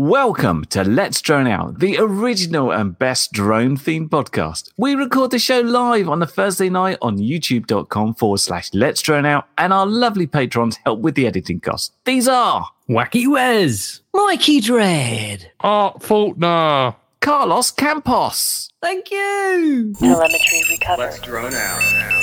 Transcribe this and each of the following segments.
Welcome to Let's Drone Out, the original and best drone-themed podcast. We record the show live on the Thursday night on YouTube.com/Let's Drone Out, and our lovely patrons help with the editing costs. These are Wacky Wes, Mikey Dredd, Art Faulkner, Carlos Campos. Thank you. Telemetry recovered. Let's Drone Out.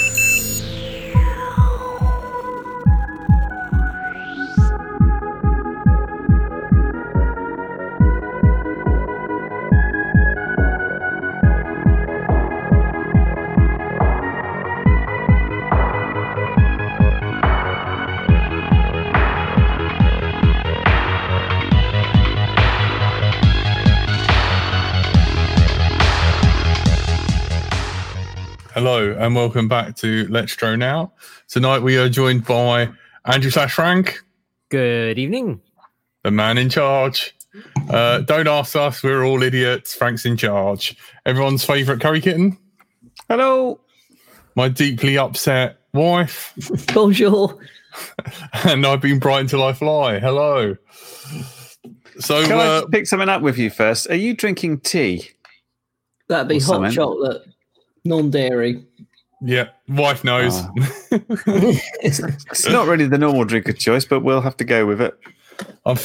Hello and welcome back to Let's Drone Out. Tonight we are joined by Andrew/Frank. Good evening. The man in charge. Don't ask us, we're all idiots. Frank's in charge. Everyone's favourite curry kitten. Hello. My deeply upset wife. Bonjour. And I've been bright until I fly. Hello. So can I just pick something up with you first? Are you drinking tea? That'd be hot chocolate. Non-dairy. Yeah, wife knows. It's not really the normal drink of choice, but we'll have to go with it. I'm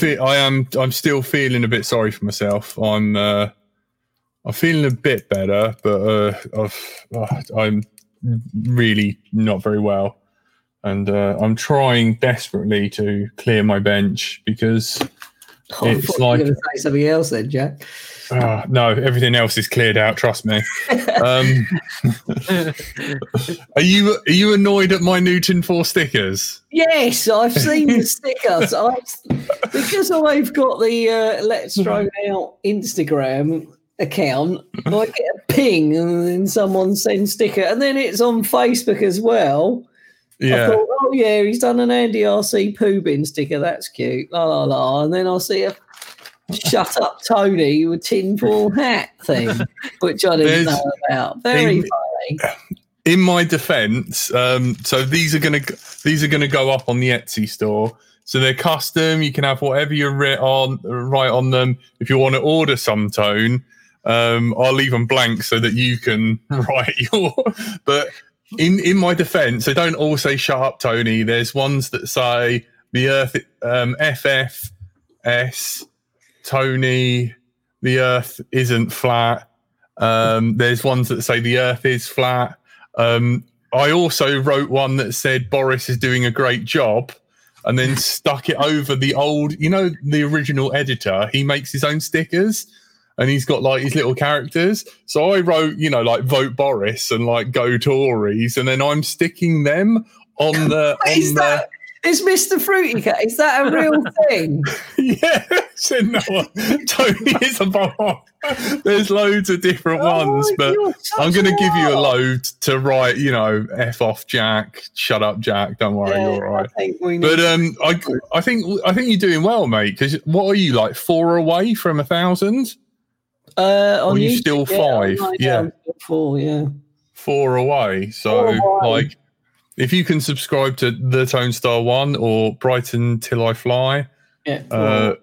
still feeling a bit sorry for myself. I'm feeling a bit better, but I'm really not very well, and I'm trying desperately to clear my bench because it's like. You were going to say something else then, Jack. No, everything else is cleared out. Trust me. Are you annoyed at my Newton 4 stickers? Yes, I've seen the stickers. Because I've got the Let's Drone Out Instagram account, I get a ping and then someone sends sticker, and then it's on Facebook as well. Yeah. I thought, oh yeah, he's done an Andy RC Pooh Bin sticker. That's cute. La la la. And then I'll see a Shut Up Tony with tinfoil hat thing, which I didn't know about. Very funny. In my defence, so these are gonna go up on the Etsy store. So they're custom. You can have whatever you write on them. If you want to order some tone, I'll leave them blank so that you can write your. But in my defence, they don't all say "Shut Up Tony." There's ones that say the Earth FFS. Tony, the Earth isn't flat. There's ones that say the Earth is flat. I also wrote one that said Boris is doing a great job, and then stuck it over the old, the original editor. He makes his own stickers, and he's got like his little characters. So I wrote, like vote Boris and like go Tories, and then I'm sticking them on the. It's Mr. Fruity Cat. Is that a real thing? Yeah. No, Tony is a bomb. There's loads of different ones, but I'm going to give you a load to write, F off, Jack. Shut up, Jack. Don't worry, you're all right. I think you're doing well, mate, because what are you, like 4 away from 1,000? Or are you still 5? Yeah. 4, yeah. 4 away. So, 4 away. Like, if you can subscribe to the Tone Star 1 or Brighton Till I Fly, that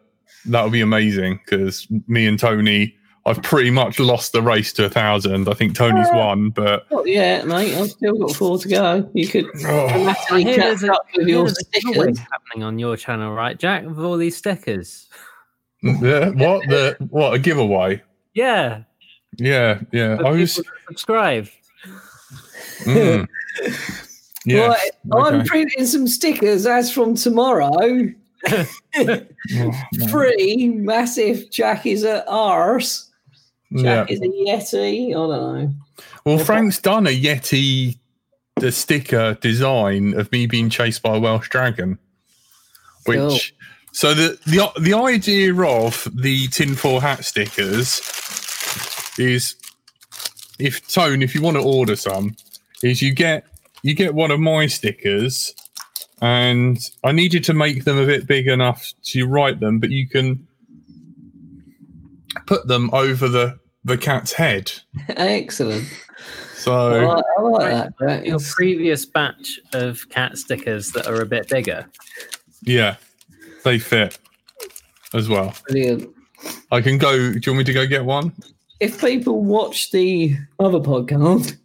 would be amazing because me and Tony, I've pretty much lost the race to 1,000. I think Tony's won, but yeah, mate, I've still got 4 to go. You could dramatically catch up with your stickers happening on your channel, right, Jack? With all these stickers. What a giveaway? Yeah. Subscribe. Mm. Yeah, right, okay. I'm printing some stickers as from tomorrow. Free, massive. Jack is a arse. Jack is a Yeti. I don't know. Well, Frank's done a Yeti, the sticker design of me being chased by a Welsh dragon. Which, so the idea of the tinfoil hat stickers is, if you want to order some, is you get one of my stickers, and I need you to make them a bit big enough to write them, but you can put them over the cat's head. Excellent. So I like that. Your previous batch of cat stickers that are a bit bigger. Yeah, they fit as well. Brilliant. I can go. Do you want me to go get one? If people watch the other podcast,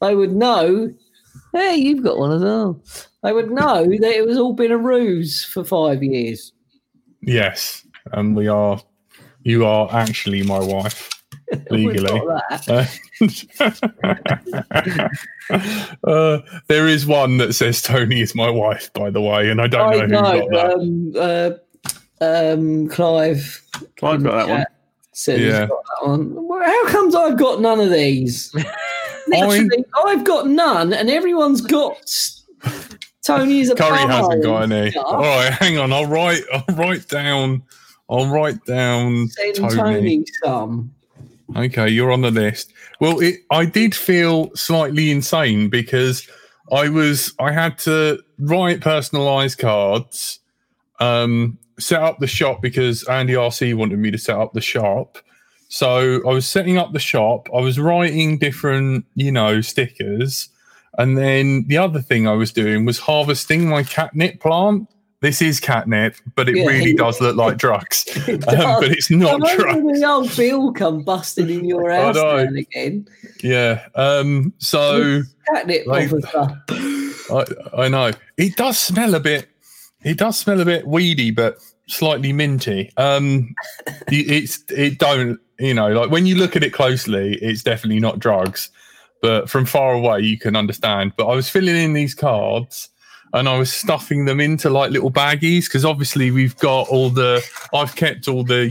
they would know, hey, you've got one as well. They would know that it was all been a ruse for 5 years. Yes, and we are. You are actually my wife. Legally, there is one that says Tony is my wife, by the way, and I don't know who got that. Clive got that one. Says he's got that one. Well, how comes I've got none of these? Literally, I've got none, and everyone's got. Tony's a Curry hasn't got any. Stuff. All right, hang on. I'll write down. Send Tony some. Okay, you're on the list. Well, I did feel slightly insane because I had to write personalised cards, set up the shop because Andy RC wanted me to set up the shop. So I was setting up the shop. I was writing different, stickers. And then the other thing I was doing was harvesting my catnip plant. This is catnip, but it really does look like drugs. It but it's not drugs. The old bill come busting in your house down again. Yeah. So catnip officer. I know it does smell a bit. It does smell a bit weedy, but slightly minty. Like when you look at it closely, it's definitely not drugs, but from far away you can understand. But I was filling in these cards. And I was stuffing them into like little baggies because obviously I've kept all the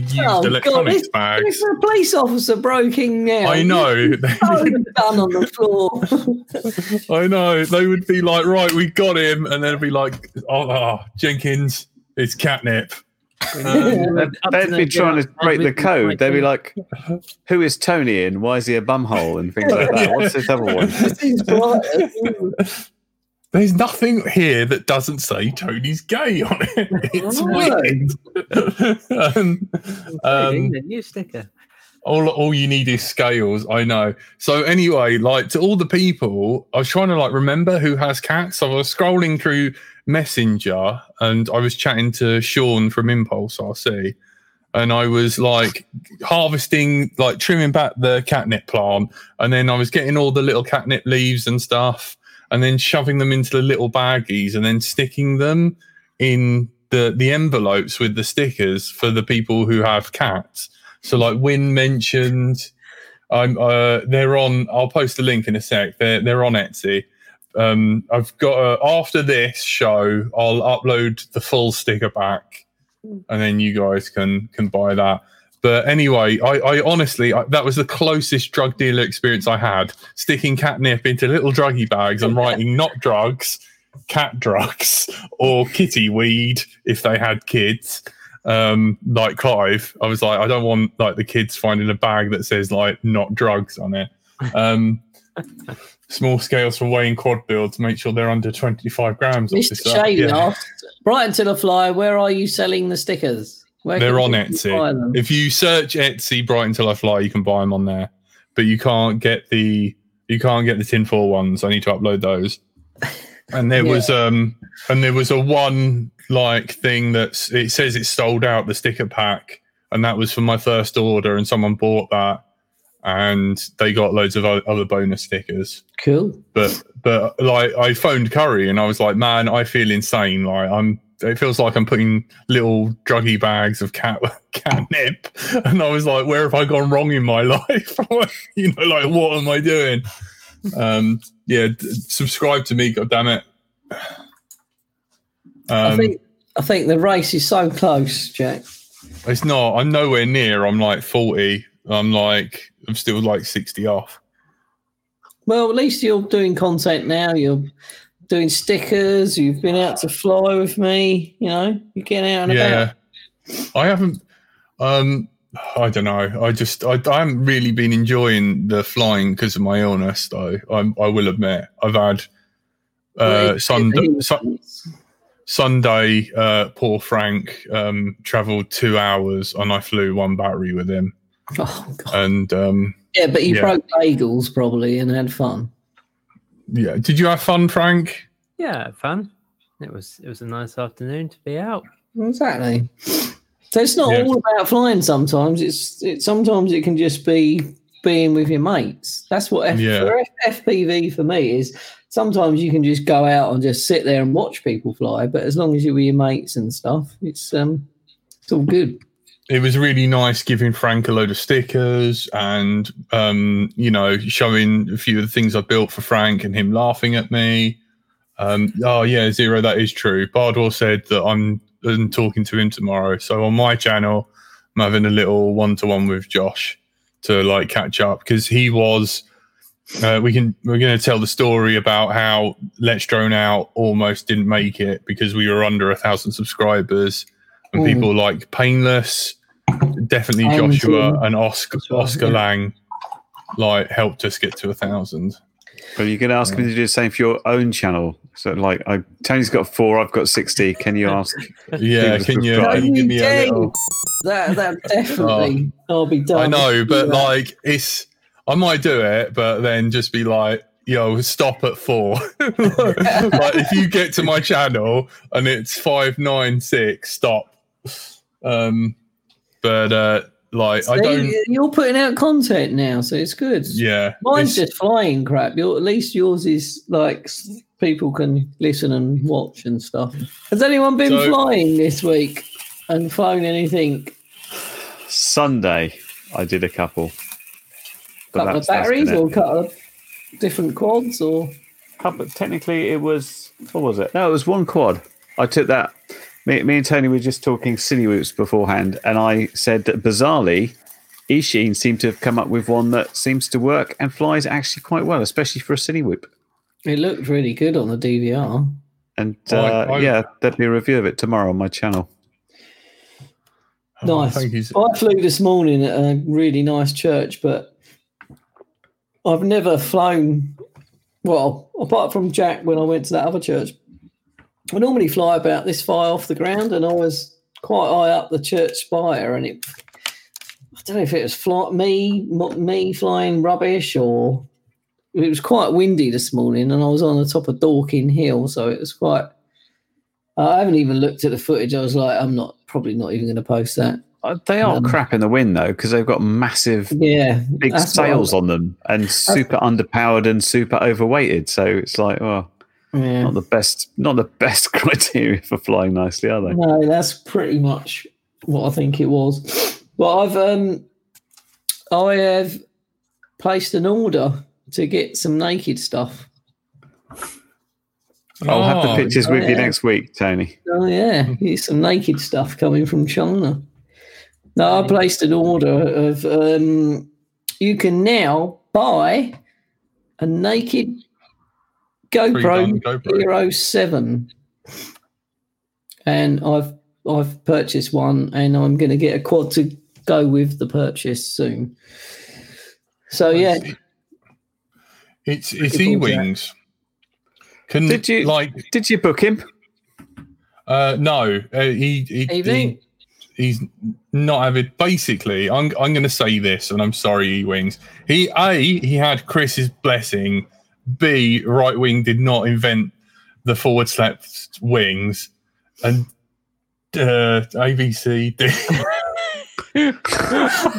used electronics bags. If a police officer broke in now, I know. Done on the floor. I know. They would be like, right, we got him. And then it'd be like, oh, Jenkins, it's catnip. They'd be trying to break the code. They'd be like, who is Tony and why is he a bumhole and things like that? What's this other one? There's nothing here that doesn't say Tony's gay on it. It's weird. A new sticker. All you need is scales, I know. So anyway, to all the people, I was trying to remember who has cats. So I was scrolling through Messenger and I was chatting to Sean from Impulse RC. And I was harvesting, trimming back the catnip plant. And then I was getting all the little catnip leaves and stuff. And then shoving them into the little baggies and then sticking them in the envelopes with the stickers for the people who have cats. So Wynn mentioned, they're on, I'll post the link in a sec. They're on Etsy. I've got, after this show, I'll upload the full sticker back and then you guys can buy that. But anyway, I honestly, that was the closest drug dealer experience I had, sticking catnip into little druggy bags and writing not drugs, cat drugs, or kitty weed if they had kids, like Clive. I was like, I don't want the kids finding a bag that says not drugs on it. Small scales for weighing quad builds, make sure they're under 25 grams. Mr. Shane asked, Brighton to the Fly, where are you selling the stickers? They're on Etsy. If you search Etsy Brighton Till I Fly, you can buy them on there. But you can't get the tinfoil ones. I need to upload those. And there was a one thing that it says it's sold out, the sticker pack, and that was for my first order, and someone bought that, and they got loads of other bonus stickers. Cool. But I phoned Curry and I was like, man, I feel insane. It feels like I'm putting little druggy bags of catnip. And I was like, where have I gone wrong in my life? What am I doing? Subscribe to me, goddammit. I think the race is so close, Jack. It's not. I'm nowhere near. I'm 40. I'm still 60 off. Well, at least you're doing content now. You're doing stickers, you've been out to fly with me, you're getting out and about. Yeah, I haven't, I don't know, I haven't really been enjoying the flying because of my illness, though, I will admit. I've had Sunday, poor Frank travelled 2 hours and I flew one battery with him. Oh, God. And, but you broke bagels probably and had fun. Yeah. Did you have fun, Frank? Yeah, I had fun. It was a nice afternoon to be out. Exactly. So it's not all about flying sometimes. It's sometimes it can just be being with your mates. That's what FPV for me is. Sometimes you can just go out and just sit there and watch people fly, but as long as you're with your mates and stuff, it's all good. It was really nice giving Frank a load of stickers and, showing a few of the things I built for Frank and him laughing at me. Zero, that is true. Bardwell said that I'm talking to him tomorrow. So on my channel, I'm having a little one-to-one with Josh to catch up because he was... we're going to tell the story about how Let's Drone Out almost didn't make it because we were under 1,000 subscribers and people like Painless, definitely Joshua and Oscar Lang helped us get to 1,000. But you can ask me to do the same for your own channel. So, Tony's got 4, I've got 60. Can you ask? Can you give me a little? That definitely. I'll be done. I know, but it's. I might do it, but then just be stop at 4. If you get to my channel and it's 596, stop. I don't. You're putting out content now, so it's good. Yeah, mine's just flying crap. At least yours is people can listen and watch and stuff. Has anyone been flying this week and flown anything? Sunday, I did a couple. Couple of batteries or couple of different quads or? Technically it was, what was it? No, it was one quad. I took that. Me and Tony were just talking silly whoops beforehand and I said that bizarrely, Ishin seemed to have come up with one that seems to work and flies actually quite well, especially for a silly whoop. It looked really good on the DVR. And there'll be a review of it tomorrow on my channel. Nice. I flew this morning at a really nice church, but I've never flown, apart from Jack when I went to that other church. I normally fly about this far off the ground, and I was quite high up the church spire, and I don't know if it was me flying rubbish or it was quite windy this morning, and I was on the top of Dorking Hill, so it was quite. I haven't even looked at the footage. I was I'm probably not even going to post that. They are crap in the wind, though, because they've got massive big sails on them and super underpowered and super overweighted. So it's not the best criteria for flying nicely, are they? No, that's pretty much what I think it was. But I have placed an order to get some naked stuff. I'll have the pictures with you next week, Tony. Oh, yeah. It's some naked stuff coming from China. No, I placed an order of you can now buy a naked GoPro Hero 7, and I've purchased one, and I'm going to get a quad to go with the purchase soon. So it's E-Wings. Did you book him? No, he he's not avid. Basically, I'm going to say this, and I'm sorry, E-Wings. He had Chris's blessing. B, right wing did not invent the forward slapped wings, and ABC. D.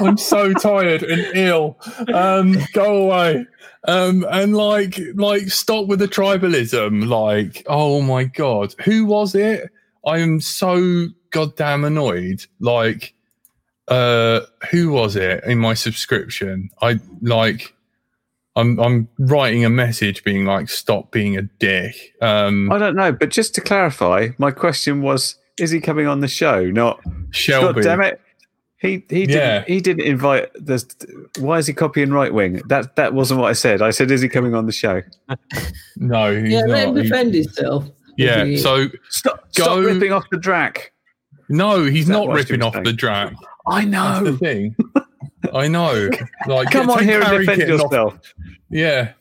I'm so tired and ill. Go away. And stop with the tribalism. Oh my God, who was it? I am so goddamn annoyed. Who was it in my subscription? I'm writing a message being stop being a dick. I don't know, but just to clarify, my question was, is he coming on the show? Not Shelby. God damn it. He didn't invite this. Why is he copying right wing? That wasn't what I said. I said, is he coming on the show? No, he's not. Let him defend himself. Yeah, so stop ripping off the drac. No, he's not ripping off the drac. I know. That's the thing. I know. Come on here and defend yourself. Yeah,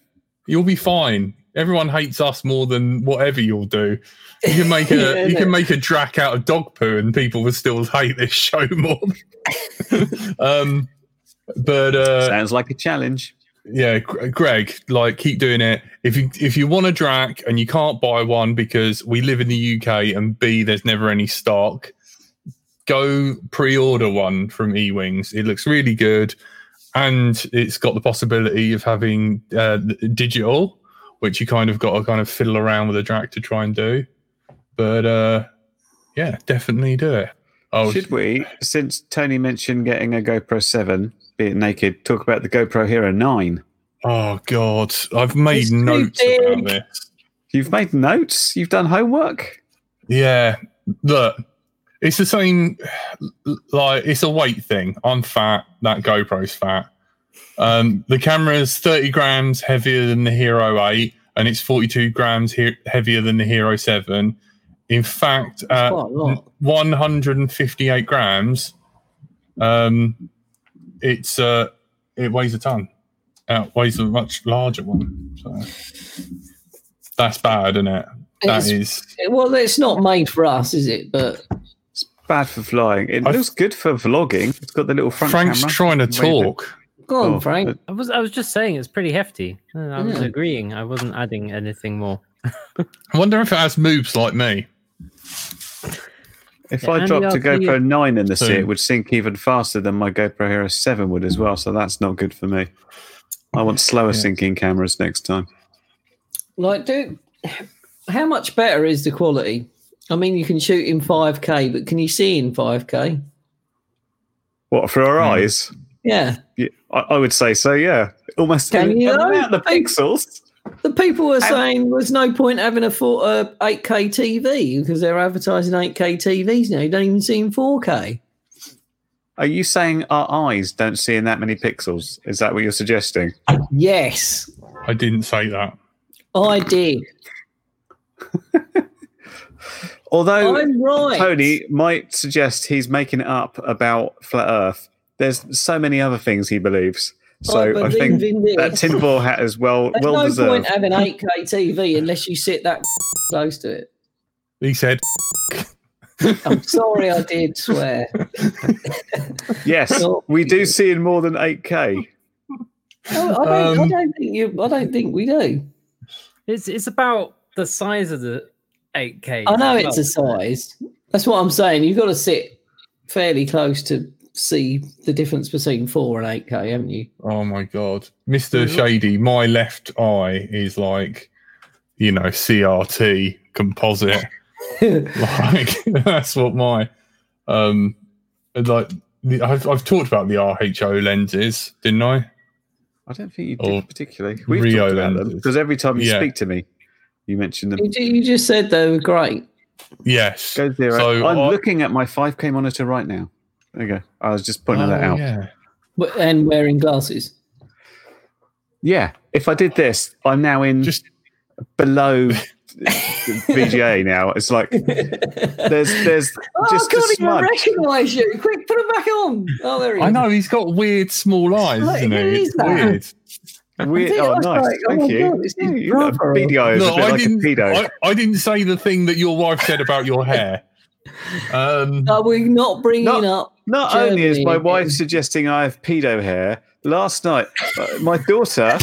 you'll be fine. Everyone hates us more than whatever you'll do. You can make a drac out of dog poo, and people will still hate this show more. Sounds like a challenge. Yeah, Greg, keep doing it. If you want a drac and you can't buy one because we live in the UK and B, there's never any stock, go pre-order one from E-Wings. It looks really good, and it's got the possibility of having digital, which you kind of got to kind of fiddle around with a drag to try and do. But yeah, definitely do it. Should we, since Tony mentioned getting a GoPro 7, be it naked, talk about the GoPro Hero 9? Oh, God. I've made notes about this. You've made notes? You've done homework? Yeah. Look, it's the same, like, it's a weight thing. I'm fat. That GoPro's fat. The camera's 30 grams heavier than the Hero 8, and it's 42 grams heavier than the Hero 7. In fact, at 158 grams, it weighs a ton. Outweighs a much larger one. So that's bad, isn't it? Well, it's not made for us, is it? But it's bad for flying. It looks good for vlogging. It's got the little front camera. Frank's trying to talk. Go on, Frank. I was just saying it's pretty hefty. I was agreeing. I wasn't adding anything more. I wonder if it has moves like me. If I dropped a GoPro 9 in the sea, it would sink even faster than my GoPro Hero 7 would as well, so that's not good for me. I want slower sinking cameras next time. Like, how much better is the quality? I mean, you can shoot in 5K, but can you see in 5K? What, for our eyes? Yeah. I would say so, yeah. Almost without the pixels. The people were saying there's no point having a 8K TV because they're advertising 8K TVs now. You don't even see in 4K. Are you saying our eyes don't see in that many pixels? Is that what you're suggesting? Yes. I didn't say that. I did. Although I'm right. Tony might suggest he's making it up about Flat Earth. There's so many other things he believes. So I think that tin foil hat is well deserved. There's no point having 8K TV unless you sit that close to it. He said. I'm sorry, I did swear. Yes, we do see in more than 8K. I don't think we do. It's about the size of the 8K. I know it's a size. That's what I'm saying. You've got to sit fairly close to see the difference between 4 and 8K, haven't you? Oh, my God. Mr. Shady, my left eye is like, CRT composite. Like, that's what my... I've talked about the RHO lenses, didn't I? I don't think you did particularly. We've Rio talked about them, because every time you speak to me, you mention them. You just said they were great. Yes. Go zero. So I'm looking at my 5K monitor right now. There you go. I was just pointing that out. Yeah. And wearing glasses. Yeah. If I did this, I'm now in just below VGA now. It's like there's just I can't even recognise you. Quick, put it back on. Oh, there he is. I know, he's got weird small eyes, isn't he? It's weird. Oh, nice. Like, thank you. Your BDI is a bit like a pedo. I didn't say the thing that your wife said about your hair. Are we not bringing up not Germany only is my wife suggesting I have pedo hair last night, my daughter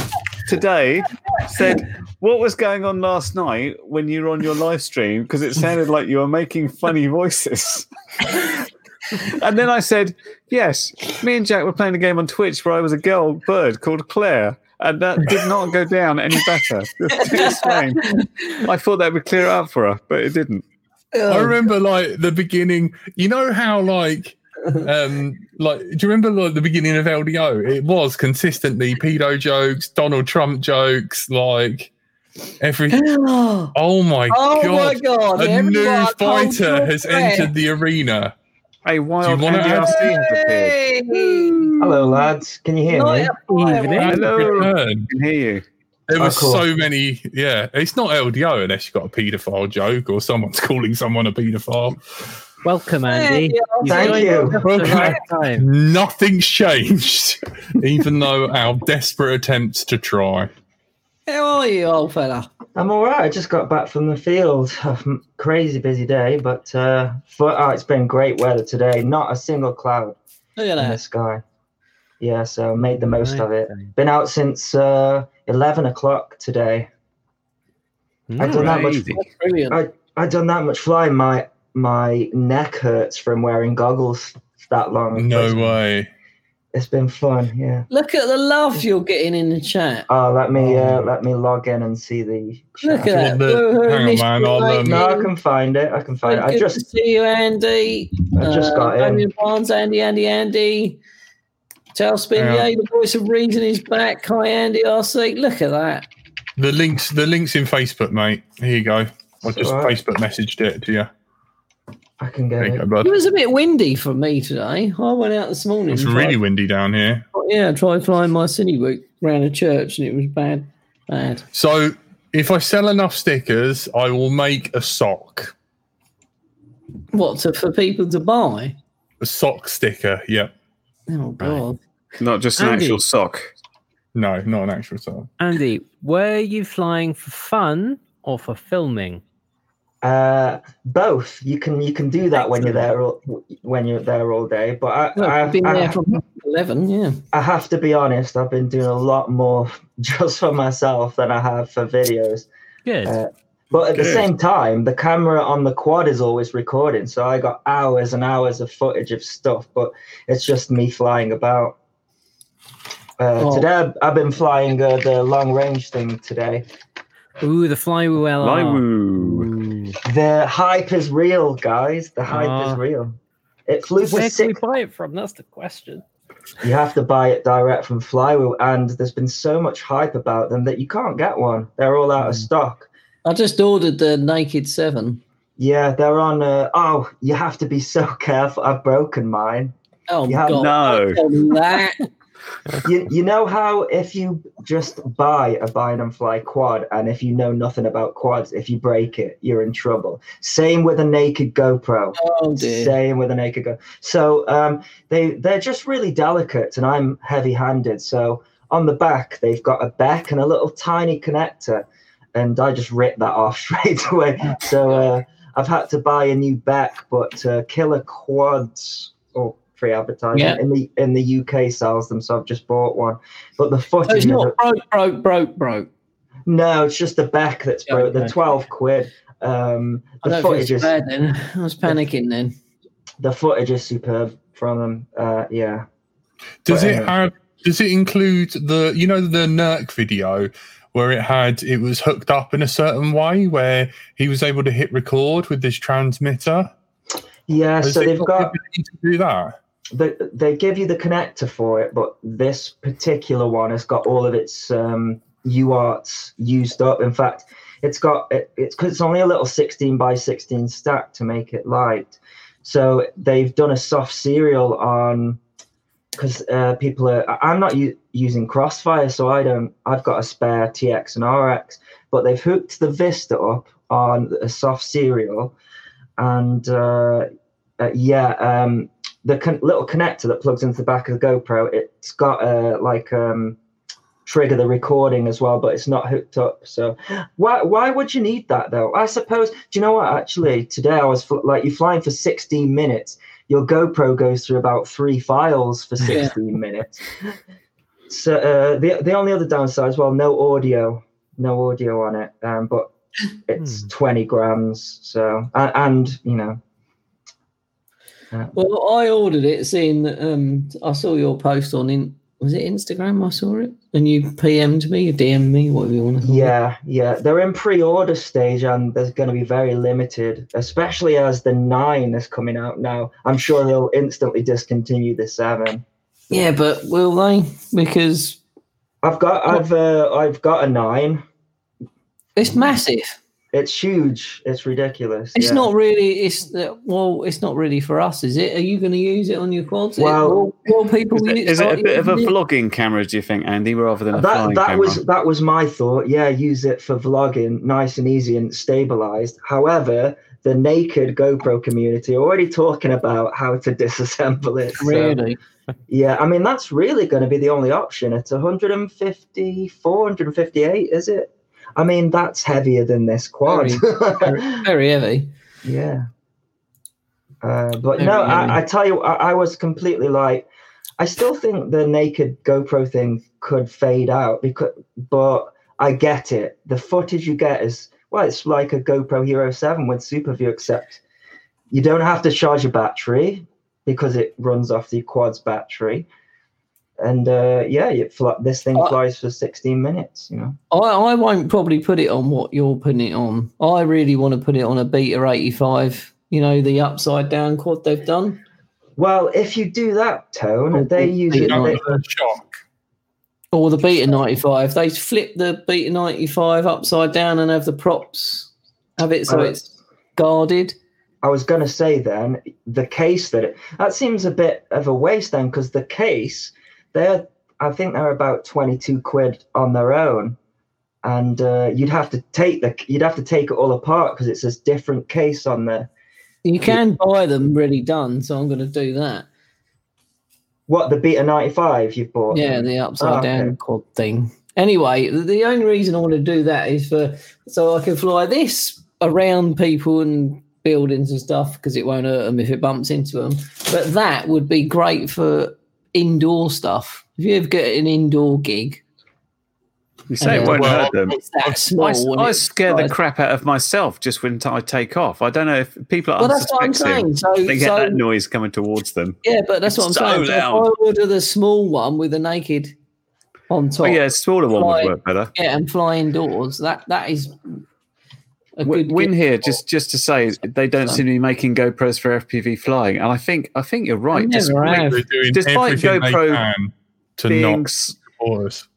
today said, what was going on last night when you were on your live stream, because it sounded like you were making funny voices. And then I said, yes, me and Jack were playing a game on Twitch where I was a girl bird called Claire, and that did not go down any better. I thought that would clear it up for her, but it didn't. I remember, like, the beginning, you know how, like, do you remember, like, the beginning of LDO? It was consistently pedo jokes, Donald Trump jokes, like, everything. Oh, my God. A new fighter has entered the arena. Hey, wild Andy RC. Hello, lads. Can you hear me? Hello. I can hear you. There were so many, It's not LDO unless you've got a paedophile joke or someone's calling someone a paedophile. Welcome, Andy. Thank you. Welcome. Nothing's changed, even though our desperate attempts to try. How are you, old fella? I'm all right. I just got back from the field. Crazy busy day, but it's been great weather today. Not a single cloud in the sky. Yeah, so made the most of it. Been out since 11 o'clock today. I've done that much flying. my neck hurts from wearing goggles that long. No way. It's been fun, yeah. Look at the love you're getting in the chat. Oh, let me log in and see the chat. Look at that. Hang on, man. No, I can find it. Good I just to see you, Andy. I just got in. Andy. Tailspin, yeah, the voice of reason is back. Hi, Andy RC. Look at that. The links in Facebook, mate. Here you go. I just Facebook messaged it to you. I can get it. Go, it was a bit windy for me today. I went out this morning. It's really windy down here. Yeah, I tried flying my city route around a church and it was bad. So if I sell enough stickers, I will make a sock. What, for people to buy? A sock sticker, yeah. Oh, God. Right. Not just an actual sock. No, not an actual sock. Andy, were you flying for fun or for filming? Both. You can do that when you're there all day. But I've been there from 11. Yeah. I have to be honest. I've been doing a lot more just for myself than I have for videos. Good. But at the same time, the camera on the quad is always recording, so I got hours and hours of footage of stuff. But it's just me flying about. Today I've been flying the long range thing today. Ooh, the Flywoo LR. The hype is real, guys. The hype is real. It flew for six. Where can we buy it from? That's the question. You have to buy it direct from Flywoo, and there's been so much hype about them that you can't get one. They're all out of stock. I just ordered the Naked 7. Yeah, they're on. You have to be so careful. I've broken mine. Oh, God. No. You know how if you just buy a bind and fly quad, and if you know nothing about quads, if you break it, you're in trouble. Same with a Naked GoPro. Oh, dear. So they're just really delicate, and I'm heavy-handed. So on the back, they've got a beck and a little tiny connector, and I just ripped that off straight away. So I've had to buy a new beck, but Killer Quads or free advertising in the UK sells them, so I've just bought one. But the footage, so it's not broke. No, it's just the back that's broke. The 12 quid. The footage is bad. Then I was panicking. Then the footage is superb from them. Yeah. Does it include the NERC video where it was hooked up in a certain way where he was able to hit record with this transmitter? Yeah, so they've got to do that. They give you the connector for it, but this particular one has got all of its UARTs used up. In fact, it's because it's only a little 16 by 16 stack to make it light. So they've done a soft serial on, because people are. I'm not using Crossfire, so I don't. I've got a spare TX and RX, but they've hooked the Vista up on a soft serial, and the little connector that plugs into the back of the GoPro, it's got a trigger the recording as well, but it's not hooked up. So why would you need that though? I suppose. Do you know what? Actually, today I was you're flying for 16 minutes. Your GoPro goes through about 3 files for 16 minutes. So the only other downside is no audio on it, but. It's 20 grams, so and you know. Well, I ordered it, seeing that I saw your post on was it Instagram? I saw it, and you PM'd me, you DM'd me, whatever you want to call it. Yeah, they're in pre-order stage, and there's going to be very limited, especially as the 9 is coming out now. I'm sure they'll instantly discontinue the 7. Yeah, but will they? Because I've got a 9. It's massive. It's huge. It's ridiculous. It's not really. It's not really for us, is it? Are you going to use it on your quads? Well, will people use it? Is it a bit of a vlogging camera? Do you think, Andy, rather than a flying camera? That was my thought. Yeah, use it for vlogging, nice and easy and stabilized. However, the Naked GoPro community are already talking about how to disassemble it. Really? So, yeah, I mean that's really going to be the only option. It's 154, 158, is it? I mean, that's heavier than this quad. Very, very heavy. Yeah. But very I tell you, I was completely I still think the Naked GoPro thing could fade out, but I get it. The footage you get is, well, it's like a GoPro Hero 7 with Super View, except You don't have to charge your battery because it runs off the quad's battery. And yeah, this thing flies for 16 minutes, you know. I won't probably put it on what you're putting it on. I really want to put it on a Beta 85, you know, the upside down quad they've done. Well, if you do that, Tone, they use it. Or the Beta 95. They flip the Beta 95 upside down and have the props, have it so it's guarded. I was going to say then, the case that seems a bit of a waste then, because the case... I think they're about 22 quid on their own, and you'd have to take it all apart because it says different case on there. You can buy them really done, so I'm going to do that. What, the Beta 95 you've bought? Yeah, the upside down quad thing. Anyway, the only reason I want to do that is so I can fly this around people and buildings and stuff because it won't hurt them if it bumps into them. But that would be great for indoor stuff. If you ever get an indoor gig, you say it won't hurt them. I scare the crap out of myself just when I take off. I don't know if people are unsuspecting. They get that noise coming towards them. Yeah, but that's what I'm saying. So loud. If I order the small one with the naked on top. Oh, yeah, a smaller one would work better. Yeah, and fly indoors. That is a good win here. Just to say, they don't seem to be making GoPros for FPV flying, and I think you're right. Despite GoPro to knock us.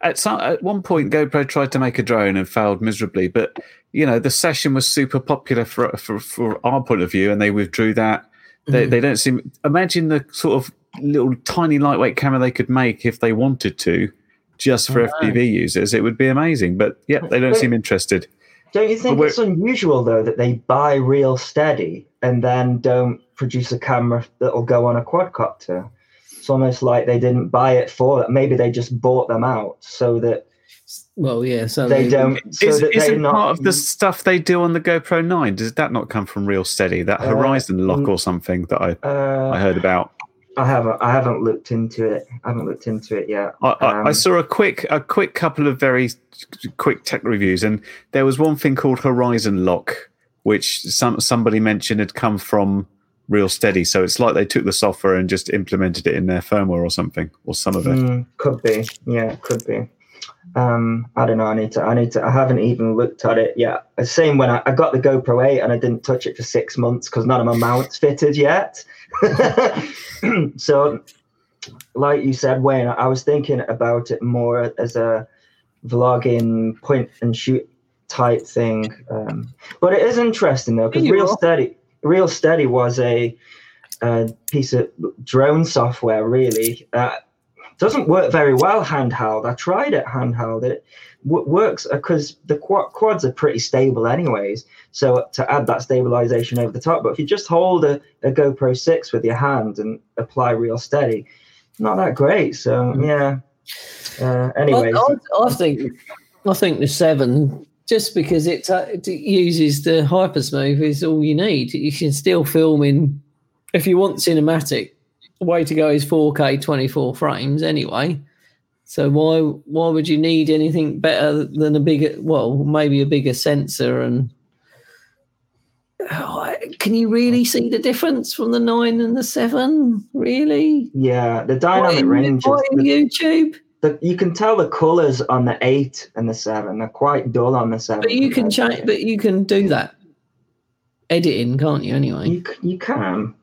At one point, GoPro tried to make a drone and failed miserably. But you know, the session was super popular for our point of view, and they withdrew that. They don't seem. Imagine the sort of little tiny lightweight camera they could make if they wanted to, just for FPV users. It would be amazing. But yeah, they don't seem interested. Don't you think it's unusual, though, that they buy RealSteady and then don't produce a camera that will go on a quadcopter? It's almost like they didn't buy it for that. Maybe they just bought them out so that... Well, yeah. So they don't... So isn't part of the stuff they do on the GoPro 9, does that not come from RealSteady? That Horizon lock or something that I heard about? I haven't looked into it. I haven't looked into it yet. I saw a quick couple of very quick tech reviews, and there was one thing called Horizon Lock, which somebody mentioned had come from RealSteady. So it's like they took the software and just implemented it in their firmware or something, or some of it. Could be, yeah, could be. I don't know. I need to. I haven't even looked at it yet. Same when I got the GoPro 8 and I didn't touch it for 6 months because none of my mounts fitted yet. So, like you said, Wayne, I was thinking about it more as a vlogging point and shoot type thing. But it is interesting though, because RealSteady was a piece of drone software, really. Doesn't work very well handheld. I tried it handheld. It works because the quads are pretty stable anyways. So to add that stabilization over the top, but if you just hold a GoPro 6 with your hand and apply RealSteady, not that great. So yeah. Anyways, I think the 7, just because it uses the hypersmooth, is all you need. You can still film in if you want cinematic. The way to go is 4K 24 frames anyway. So why would you need anything better than a bigger, maybe a bigger sensor? And can you really see the difference from the 9 and the 7? Really? Yeah, the dynamic range on YouTube. You can tell the colours on the 8 and the 7. They're quite dull on the 7. But you can change. But you can do that editing, can't you? Anyway, you can.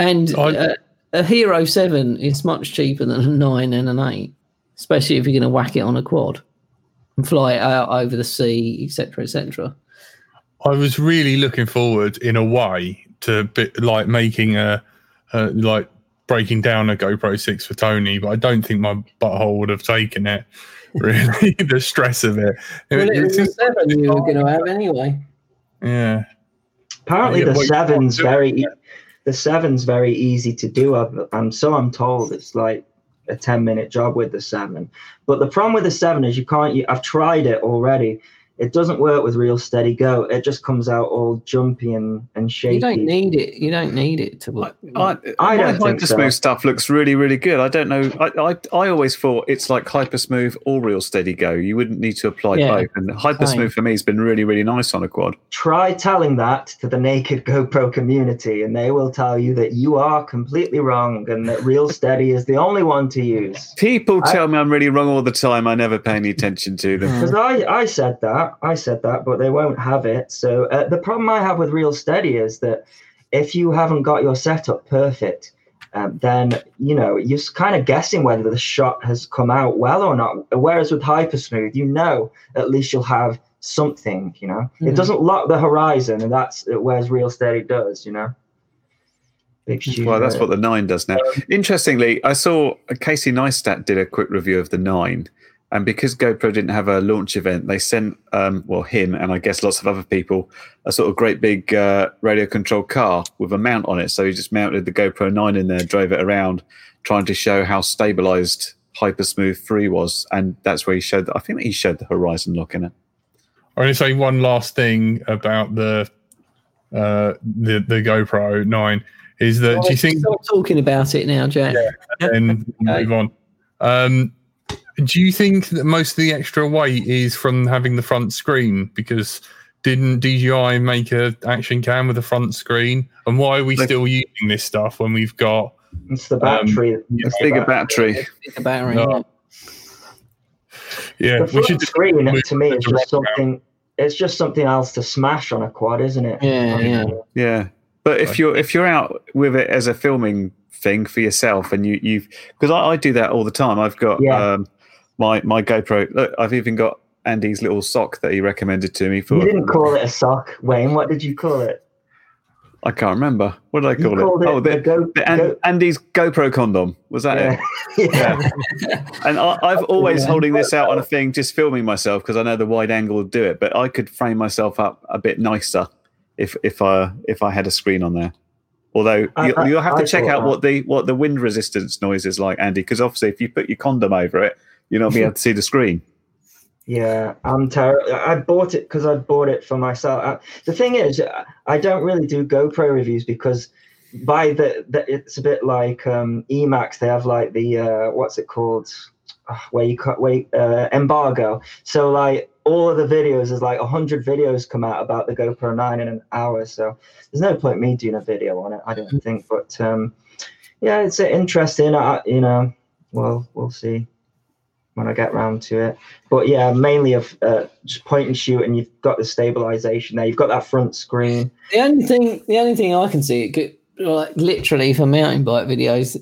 And a Hero 7 is much cheaper than a 9 and an 8, especially if you're going to whack it on a quad and fly it out over the sea, etc., etc. I was really looking forward, in a way, to breaking down a GoPro 6 for Tony, but I don't think my butthole would have taken it. Really, the stress of it. Well, it was a 7 you were going to have anyway. Yeah. Apparently, the 7's very. The 7's very easy to do, and so I'm told. It's like a 10-minute job with the 7. But the problem with the 7 is I've tried it already. It doesn't work with RealSteady Go. It just comes out all jumpy and shaky. You don't need it. You don't need it to look. I don't think Hypersmooth stuff looks really, really good. I don't know. I always thought it's like Hypersmooth or RealSteady Go. You wouldn't need to apply both. And Hypersmooth for me has been really, really nice on a quad. Try telling that to the naked GoPro community, and they will tell you that you are completely wrong and that RealSteady is the only one to use. People tell me I'm really wrong all the time. I never pay any attention to them. Because I said that, but they won't have it. So the problem I have with RealSteady is that if you haven't got your setup perfect, then, you know, you're kind of guessing whether the shot has come out well or not. Whereas with Hypersmooth, you know, at least you'll have something, you know. Mm. It doesn't lock the horizon, and that's whereas RealSteady does, you know. Well, that's what the 9 does now. Interestingly, I saw Casey Neistat did a quick review of the 9. And because GoPro didn't have a launch event, they sent, him and I guess lots of other people, a sort of great big radio controlled car with a mount on it. So he just mounted the GoPro 9 in there, drove it around, trying to show how stabilized Hypersmooth 3 was. And that's where he showed, I think he showed the horizon lock in it. I'm going to say one last thing about the GoPro 9 is that, do you think... Stop talking about it now, Jack. Yeah, and then move on. Do you think that most of the extra weight is from having the front screen? Because didn't DJI make an action cam with a front screen? And why are we still using this stuff when we've got... It's the battery. It's bigger battery. It's a battery. No. Yeah. The front screen, to me, is just something... Out. It's just something else to smash on a quad, isn't it? Yeah. But if you're out with it as a filming thing for yourself, and you've... Because I do that all the time. I've got... My GoPro. Look, I've even got Andy's little sock that he recommended to me for. You didn't call it a sock, Wayne. What did you call it? I can't remember. What did I call it? Oh, Andy's GoPro condom. Was that it? Yeah. And I've always holding this out on a thing, just filming myself, because I know the wide angle will do it. But I could frame myself up a bit nicer if I had a screen on there. Although you'll have to check out what the wind resistance noise is like, Andy, because obviously if you put your condom over it, you're not be able to see the screen. Yeah, I'm terrible. I bought it for myself. The thing is, I don't really do GoPro reviews because it's a bit like Emacs. They have like the what's it called, embargo. So like all of the videos, there's like 100 videos come out about the GoPro 9 in an hour. So there's no point me doing a video on it, I don't think. But it's interesting. We'll see when I get round to it, but mainly of just point and shoot, and you've got the stabilization there. You've got that front screen. The only thing I can see, literally for mountain bike videos,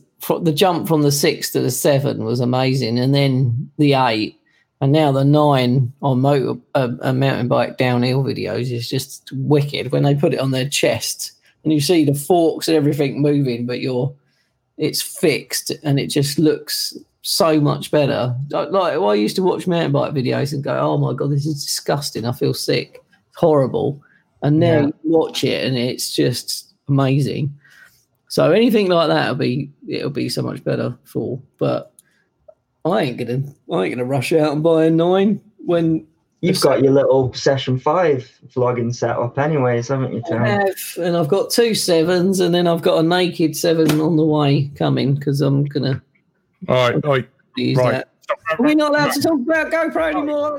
the jump from the 6 to the 7 was amazing, and then the 8, and now the 9 on mountain bike downhill videos is just wicked when they put it on their chest, and you see the forks and everything moving, but it's fixed, and it just looks so much better. I used to watch mountain bike videos and go, oh my God, this is disgusting. I feel sick. It's horrible. And now you watch it and it's just amazing. So anything like that it'll be so much better for. But I ain't gonna rush out and buy a 9 when you've got your little session 5 vlogging set up anyways, haven't you, Tom? I have, and I've got 2 7s, and then I've got a naked 7 on the way coming because I'm gonna... All right. Are we not allowed to talk about GoPro anymore?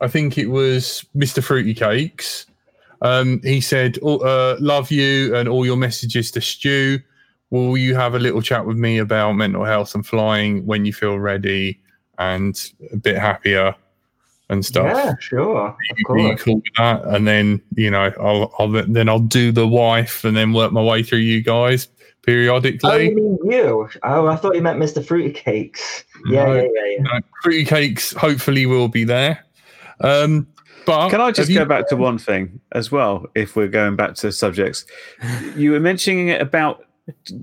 I think it was Mr. Fruity Cakes, he said, love you and all your messages to Stu. Will you have a little chat with me about mental health and flying when you feel ready and a bit happier and stuff? Yeah, sure. Be cool with that. And then, I'll do the wife and then work my way through you guys periodically. Oh, you mean you? Oh, I thought you meant Mr. Fruity Cakes. Yeah. No, Fruity Cakes hopefully will be there. But can I just go back to one thing as well? If we're going back to subjects, you were mentioning about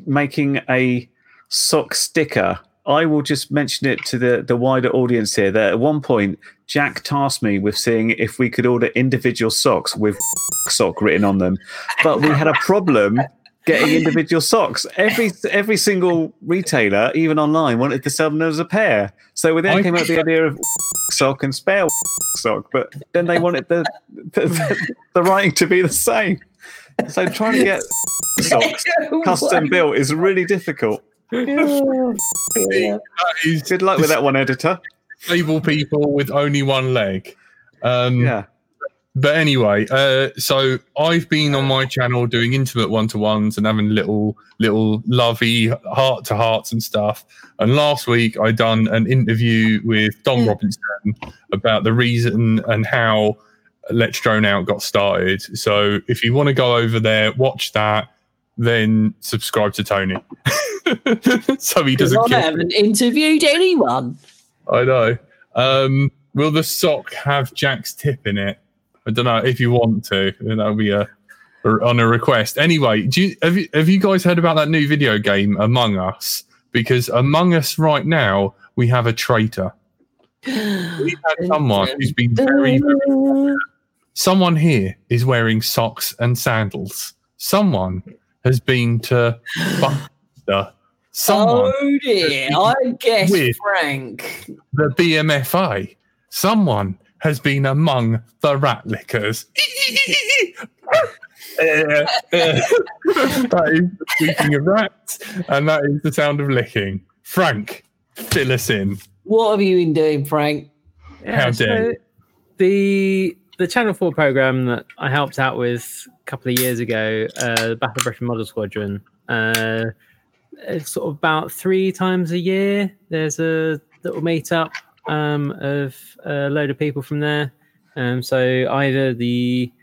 making a sock sticker. I will just mention it to the wider audience here that at one point Jack tasked me with seeing if we could order individual socks with sock written on them, but we had a problem getting individual socks. Every single retailer, even online, wanted to sell them as a pair. So we then came up with the idea of sock and spare sock, but then they wanted the writing to be the same. So trying to get socks custom built is really difficult. Yeah. Good luck with that one, editor. Disabled people with only one leg. Yeah. But anyway, so I've been on my channel doing intimate one-to-ones and having little lovey heart-to-hearts and stuff. And last week I done an interview with Don Robinson about the reason and how Let's Drone Out got started. So if you want to go over there, watch that, then subscribe to Tony. So he doesn't care. I haven't interviewed anyone. I know. Will the sock have Jack's tip in it? I don't know if you want to. That'll be on a request. Anyway, have you guys heard about that new video game Among Us? Because Among Us right now we have a traitor. We've had someone who's been very, very. Someone here is wearing socks and sandals. Someone has been to Buckminster. Someone. Oh dear! I guess Frank. The BMFA. Someone has been among the rat lickers. That is speaking of rats, and that is the sound of licking. Frank, fill us in. What have you been doing, Frank? How dare you? The Channel 4 programme that I helped out with a couple of years ago, the Battle of Britain Model Squadron, it's sort of about 3 times a year, there's a little meet-up of a load of people from there. So either usually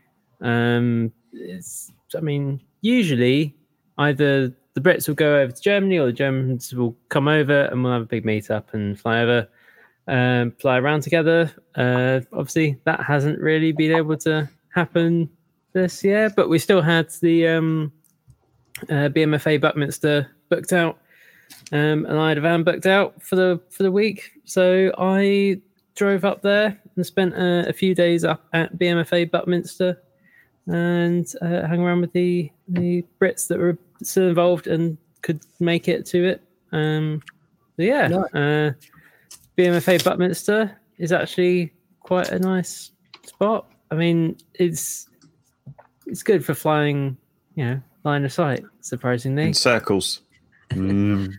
either the Brits will go over to Germany or the Germans will come over and we'll have a big meet-up and fly over, fly around together. Obviously, that hasn't really been able to happen this year, but we still had the BMFA Buckminster booked out. And I had a van booked out for the week, so I drove up there and spent a few days up at BMFA Buckminster and hung around with the Brits that were still involved and could make it to it. BMFA Buckminster is actually quite a nice spot. I mean, it's good for flying, line of sight, surprisingly. In circles. Are you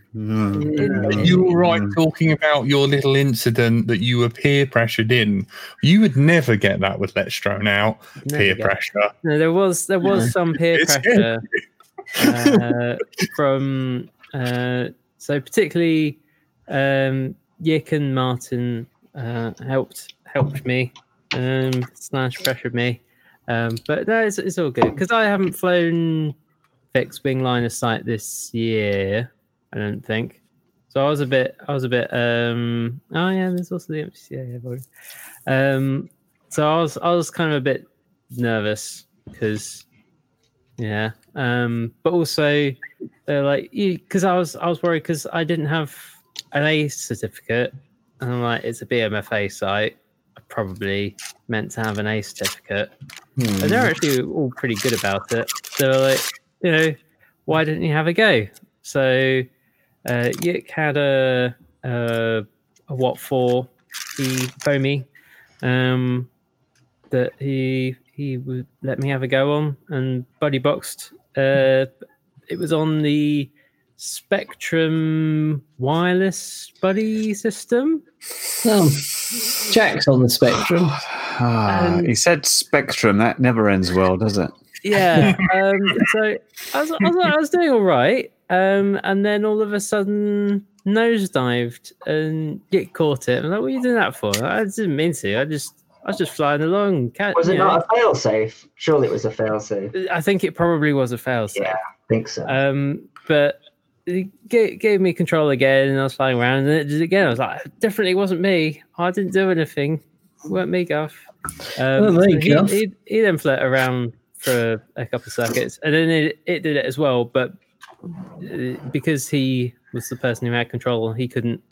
all right talking about your little incident that you were peer pressured in? You would never get that with Let's Drone Out. Peer pressure. No, there was some peer pressure from so particularly Yick and Martin helped me / pressured me, but no, it's all good because I haven't flown fixed-wing line of sight this year, I don't think. So I was a bit. There's also the MCCA. So I was kind of a bit nervous because, but also they're like, because I was worried because I didn't have an A certificate, and I'm like, it's a BMFA site. I probably meant to have an A certificate, and they're actually all pretty good about it. They were like, why didn't you have a go? So Yick had a What4 foamy that he would let me have a go on and buddy boxed. It was on the Spectrum wireless buddy system. Oh, Jack's on the Spectrum. He said Spectrum. That never ends well, does it? Yeah, so I was doing all right, and then all of a sudden nosedived and Yick caught it. I'm like, what are you doing that for? I didn't mean to. I was just flying along. Was it not a fail-safe? Surely it was a fail-safe. I think it probably was a fail-safe. Yeah, I think so. But it gave me control again, and I was flying around, and it did it again. I was like, definitely wasn't me. I didn't do anything. won't me, Garth. He then flit around for a couple of circuits, and then it did it as well. But because he was the person who had control, he couldn't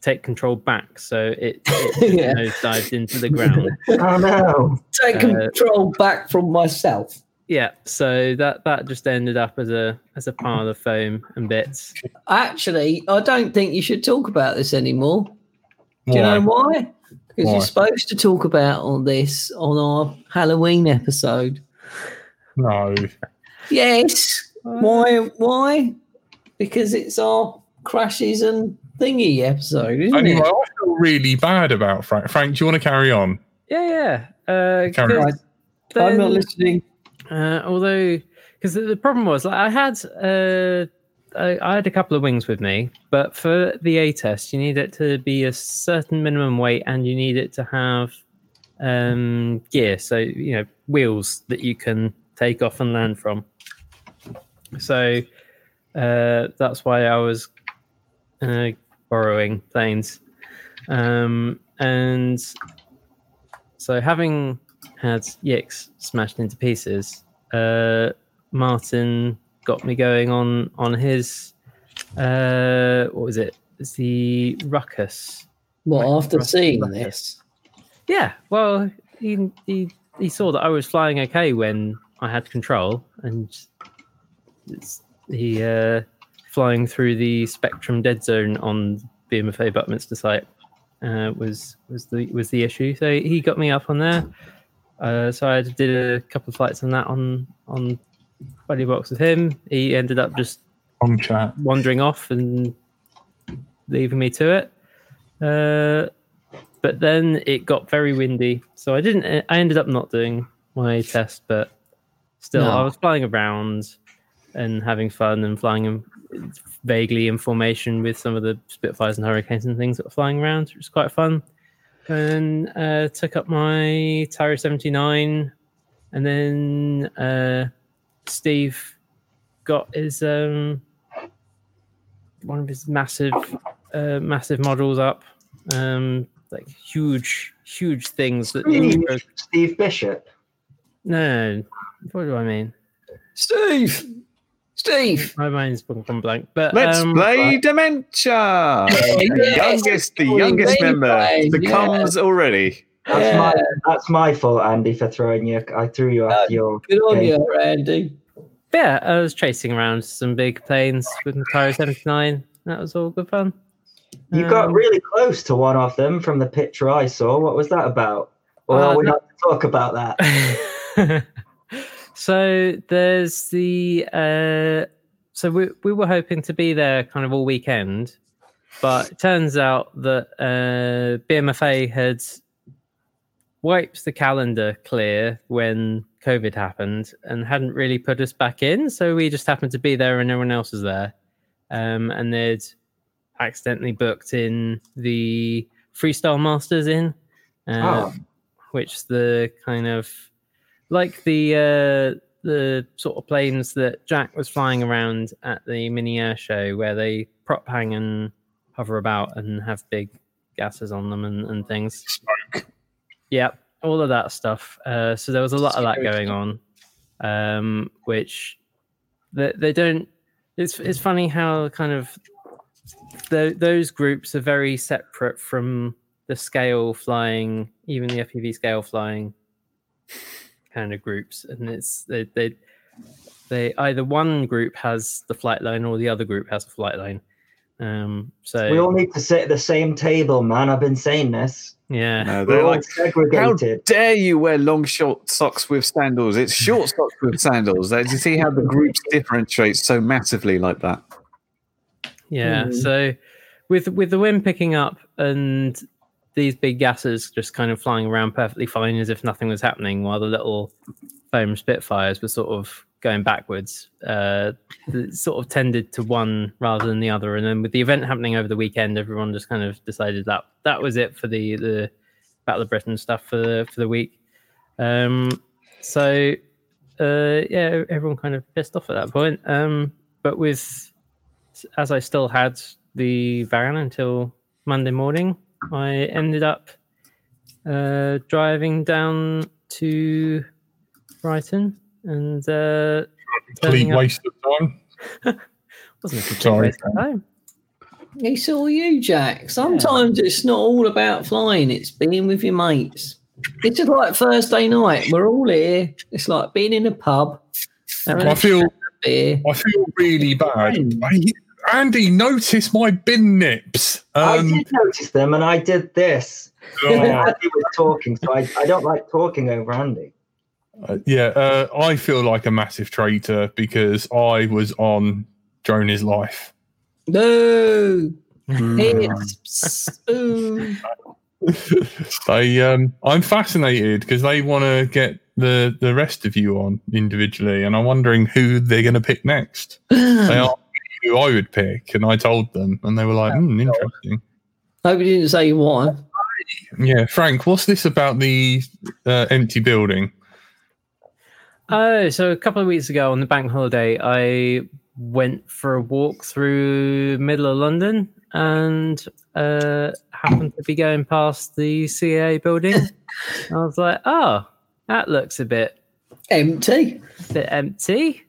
take control back, so it yeah, dived into the ground. Oh no! Take control back from myself. Yeah, so that just ended up as a pile of foam and bits. Actually, I don't think you should talk about this anymore. Why? Do you know why? Because you're supposed to talk about all this on our Halloween episode. No. Yes. Why? Why? Because it's our crashes and thingy episode, isn't it? I feel really bad about Frank. Frank, do you want to carry on? Yeah. Carry on. I'm not listening. Although, because the problem was, like, I had a couple of wings with me, but for the A test, you need it to be a certain minimum weight, and you need it to have gear, so wheels that you can take off and land from. So that's why I was borrowing planes, and so having had Yix smashed into pieces, Martin got me going on his what was it? It's the Ruckus. Well, after seeing this, yeah. Well, he saw that I was flying okay when I had control, and he. Flying through the Spectrum dead zone on BMFA Buckminster site was the issue. So he got me up on there. So I did a couple of flights on that on buddy box with him. He ended up just wandering off and leaving me to it. But then it got very windy, so I ended up not doing my test, but still I was flying around and having fun and flying him vaguely in formation with some of the Spitfires and Hurricanes and things that were flying around. It was quite fun. And took up my Tyro 79, and then Steve got his one of his massive models up, like huge things that Steve Bishop. No, what do I mean? Steve! My mind's gone blank. But, let's play Dementia! the youngest member becomes already. That's my fault, Andy, for throwing you. I threw you off your... Good on you, Andy. Yeah, I was chasing around some big planes with my Tyro 79. That was all good fun. You got really close to one of them from the picture I saw. What was that about? Well, we're not going to talk about that. So there's the so we were hoping to be there kind of all weekend, but it turns out that BMFA had wiped the calendar clear when COVID happened and hadn't really put us back in. So we just happened to be there and everyone else was there, and they'd accidentally booked in the Freestyle Masters in, which the kind of like the sort of planes that Jack was flying around at the mini air show, where they prop hang and hover about and have big gases on them and things. Smoke. Yeah, all of that stuff. So there was a lot of that going on, which they don't. It's funny how kind of those groups are very separate from the scale flying, even the FPV scale flying kind of groups, and it's they either one group has the flight line or the other group has the flight line. So we all need to sit at the same table, man. I've been saying this. Yeah, they're all like segregated. How dare you wear long short socks with sandals? It's short socks with sandals. Do you see how the groups differentiate so massively like that? Yeah. So with the wind picking up and these big gases just kind of flying around perfectly fine as if nothing was happening, while the little foam Spitfires were sort of going backwards, sort of tended to one rather than the other. And then with the event happening over the weekend, everyone just kind of decided that was it for the Battle of Britain stuff for the week. So everyone kind of pissed off at that point. But as I still had the van until Monday morning, I ended up driving down to Brighton and complete waste of time. Wasn't a complete waste of time. It's all you, Jack. Sometimes it's not all about flying, it's being with your mates. It's just like Thursday night. We're all here. It's like being in a pub. I feel really bad. Andy, notice my bin nips. I did notice them, and I did this. Andy was talking, so I don't like talking over Andy. I feel like a massive traitor because I was on Drone His Life. No. I'm fascinated because they want to get the rest of you on individually, and I'm wondering who they're going to pick next. They asked me who I would pick, and I told them, and they were like, interesting. I hope you didn't say why. Yeah, Frank, what's this about the empty building? Oh, so a couple of weeks ago on the bank holiday, I went for a walk through middle of London and happened to be going past the CAA building. I was like, oh, that looks a bit empty. A bit empty.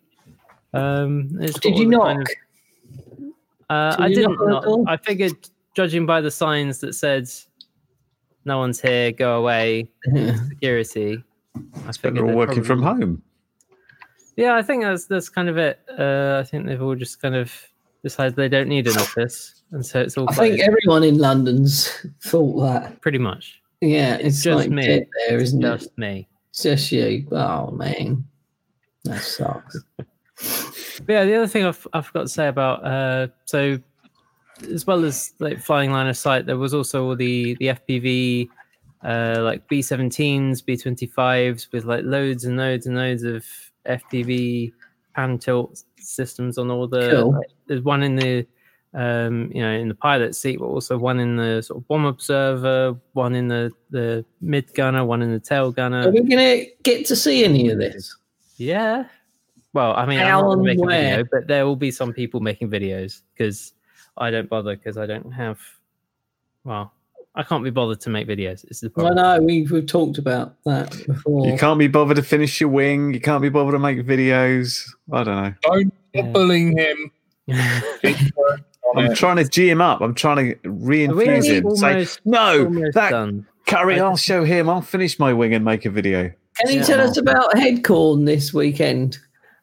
Did you knock? I didn't knock. I figured, judging by the signs that said, no one's here, go away, security. I think they're all working from home. Yeah, I think that's kind of it. I think they've all just kind of decided they don't need an office, and so it's all. I think everyone in London's thought that. Pretty much. Yeah, it's just like me. There isn't it? Just me. It's just you. Oh man, that sucks. Yeah, the other thing I forgot to say about so, as well as like flying line of sight, there was also the FPV. Like B-17s, B-25s with like loads and loads of FPV pan tilt systems on all the. Cool. Like, there's one in the in the pilot seat, but also one in the sort of bomb observer, one in the mid gunner, one in the tail gunner. Are we gonna get to see any of this? Yeah. Well, I mean, I'm not making a video, but there will be some people making videos because I don't bother because I don't have. Well. I can't be bothered to make videos. It's the problem. I know we've talked about that before. You can't be bothered to finish your wing. You can't be bothered to make videos. I don't know. Don't bullying him. I'm trying to G him up. I'm trying to reinfuse him. Almost, say, no, that carry. I'll show him. I'll finish my wing and make a video. Can you tell us about Headcorn this weekend?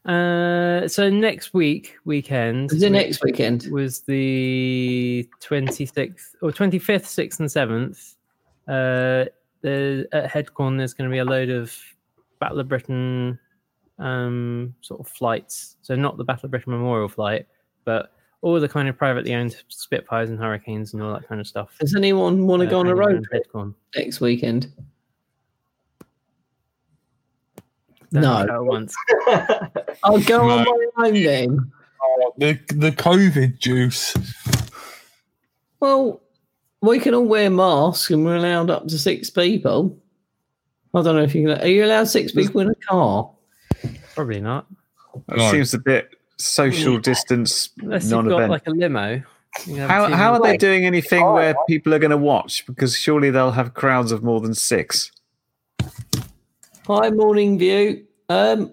So next weekend was the 26th or 25th, 6th and 7th. At Headcorn, there's going to be a load of Battle of Britain sort of flights. So not the Battle of Britain Memorial flight, but all the kind of privately owned Spitfires and Hurricanes and all that kind of stuff. Does anyone want to go on a road trip next weekend? No. Once. I'll go on my own then. Oh, the COVID juice. Well, we can all wear masks and we're allowed up to 6 people. I don't know if you can. Are you allowed 6 people in a car? Probably not. It seems a bit social distance. Unless non-event. You've got like a limo. How are they doing anything where people are going to watch? Because surely they'll have crowds of more than 6. Hi, Morning View. Well,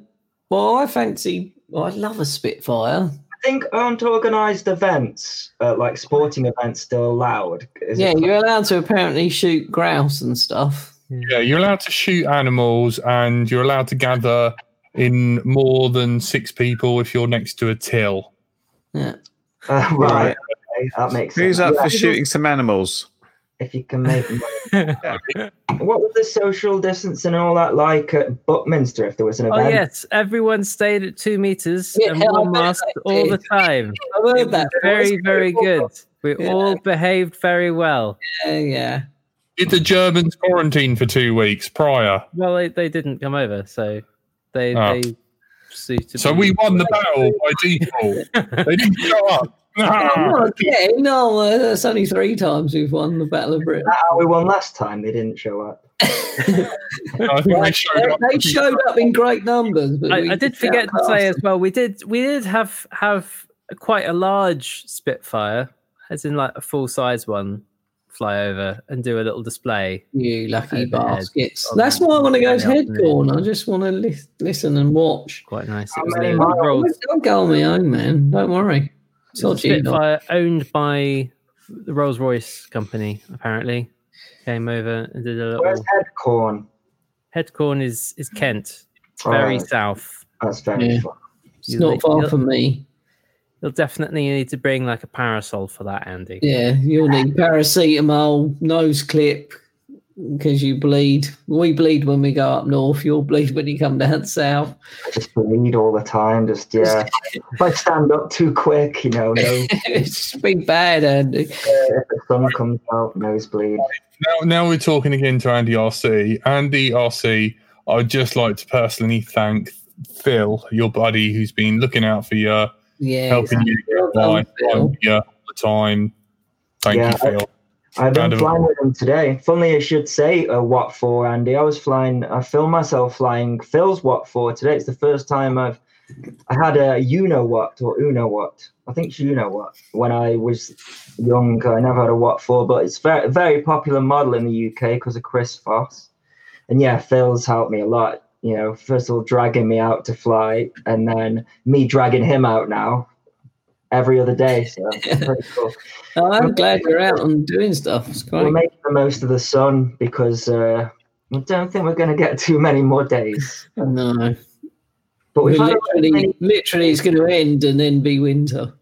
I love a Spitfire. I think aren't organised events, like sporting events, still allowed? You're allowed to apparently shoot grouse and stuff. Yeah, you're allowed to shoot animals, and you're allowed to gather in more than 6 people if you're next to a till. Yeah. Right. Okay, that makes sense. Who's up for shooting some animals? If you can make money. What was the social distance and all that like at Buckminster if there was an event? Oh, yes. Everyone stayed at 2 meters and wore masks all the time. I heard that. Very, very good. We all behaved very well. Yeah. Did the Germans quarantine for 2 weeks prior? Well, they didn't come over, so they suited. So we won the battle by default. They didn't show up. No, that's only 3 times we've won the Battle of Britain. We won last time. They didn't show up. They showed up in great numbers. But I did forget to say as well. We did have quite a large Spitfire, as in like a full size one, fly over and do a little display. You lucky baskets. That's why I want to go to Headcorn. I just want to listen and watch. Quite nice. I'll go on my own, man. Don't worry. It's a Spitfire owned by the Rolls-Royce company, apparently. Came over and did a little... Where's Headcorn? Headcorn is Kent. Very south. That's very far. It's not far from me. You'll definitely need to bring like a parasol for that, Andy. Yeah, you'll need paracetamol, nose clip, because you bleed. We bleed when we go up north. You'll bleed when you come down south. I just bleed all the time. Just, yeah. If I stand up too quick, you know. No. It's been bad, Andy. If the sun comes out, nosebleed. Now we're talking again to Andy RC. Andy RC, I'd just like to personally thank Phil, your buddy, who's been looking out for you. Yeah, helping you fly all the time. Thank you, Phil. I've been flying with him today. Funnily, I should say What4, Andy. I filmed myself flying Phil's What4 today. It's the first time I had a Uno What. I think it's Uno What. When I was young, I never had a What4, but it's very, very popular model in the UK because of Chris Foss. And yeah, Phil's helped me a lot. You know, first of all, dragging me out to fly, and then me dragging him out now every other day. So it's pretty cool. I'm glad you're out and doing stuff. We're making the most of the sun because I don't think we're going to get too many more days. No. But we've literally, it's going to end and then be winter.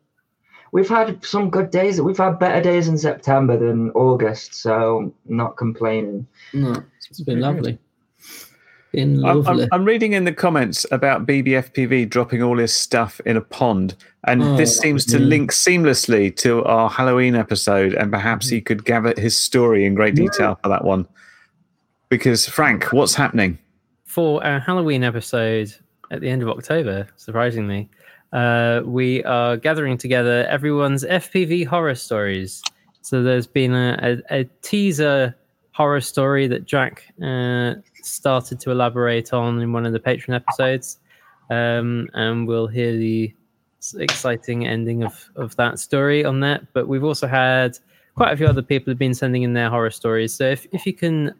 We've had some good days. We've had better days in September than August, so not complaining. No, it's been lovely. I'm reading in the comments about BBFPV dropping all his stuff in a pond, and this seems to link seamlessly to our Halloween episode, and perhaps he could gather his story in great detail for that one. Because, Frank, what's happening? For our Halloween episode at the end of October, surprisingly, we are gathering together everyone's FPV horror stories. So there's been a teaser horror story that Jack started to elaborate on in one of the Patreon episodes, and we'll hear the exciting ending of that story on that. But we've also had quite a few other people have been sending in their horror stories. So if you can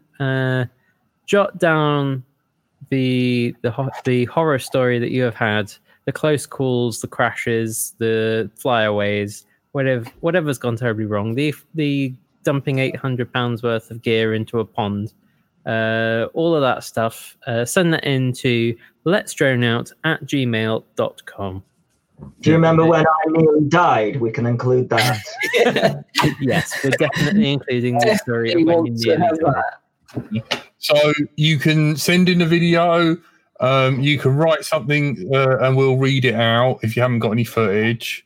jot down the horror story that you have had, the close calls, the crashes, the flyaways, whatever's gone terribly wrong, the dumping £800 worth of gear into a pond, all of that stuff, send that in to letsdroneout@gmail.com. Do you remember when I nearly died? We can include that. Yes, we're definitely including the story of when you nearly died. So you can send in a video, you can write something, and we'll read it out if you haven't got any footage,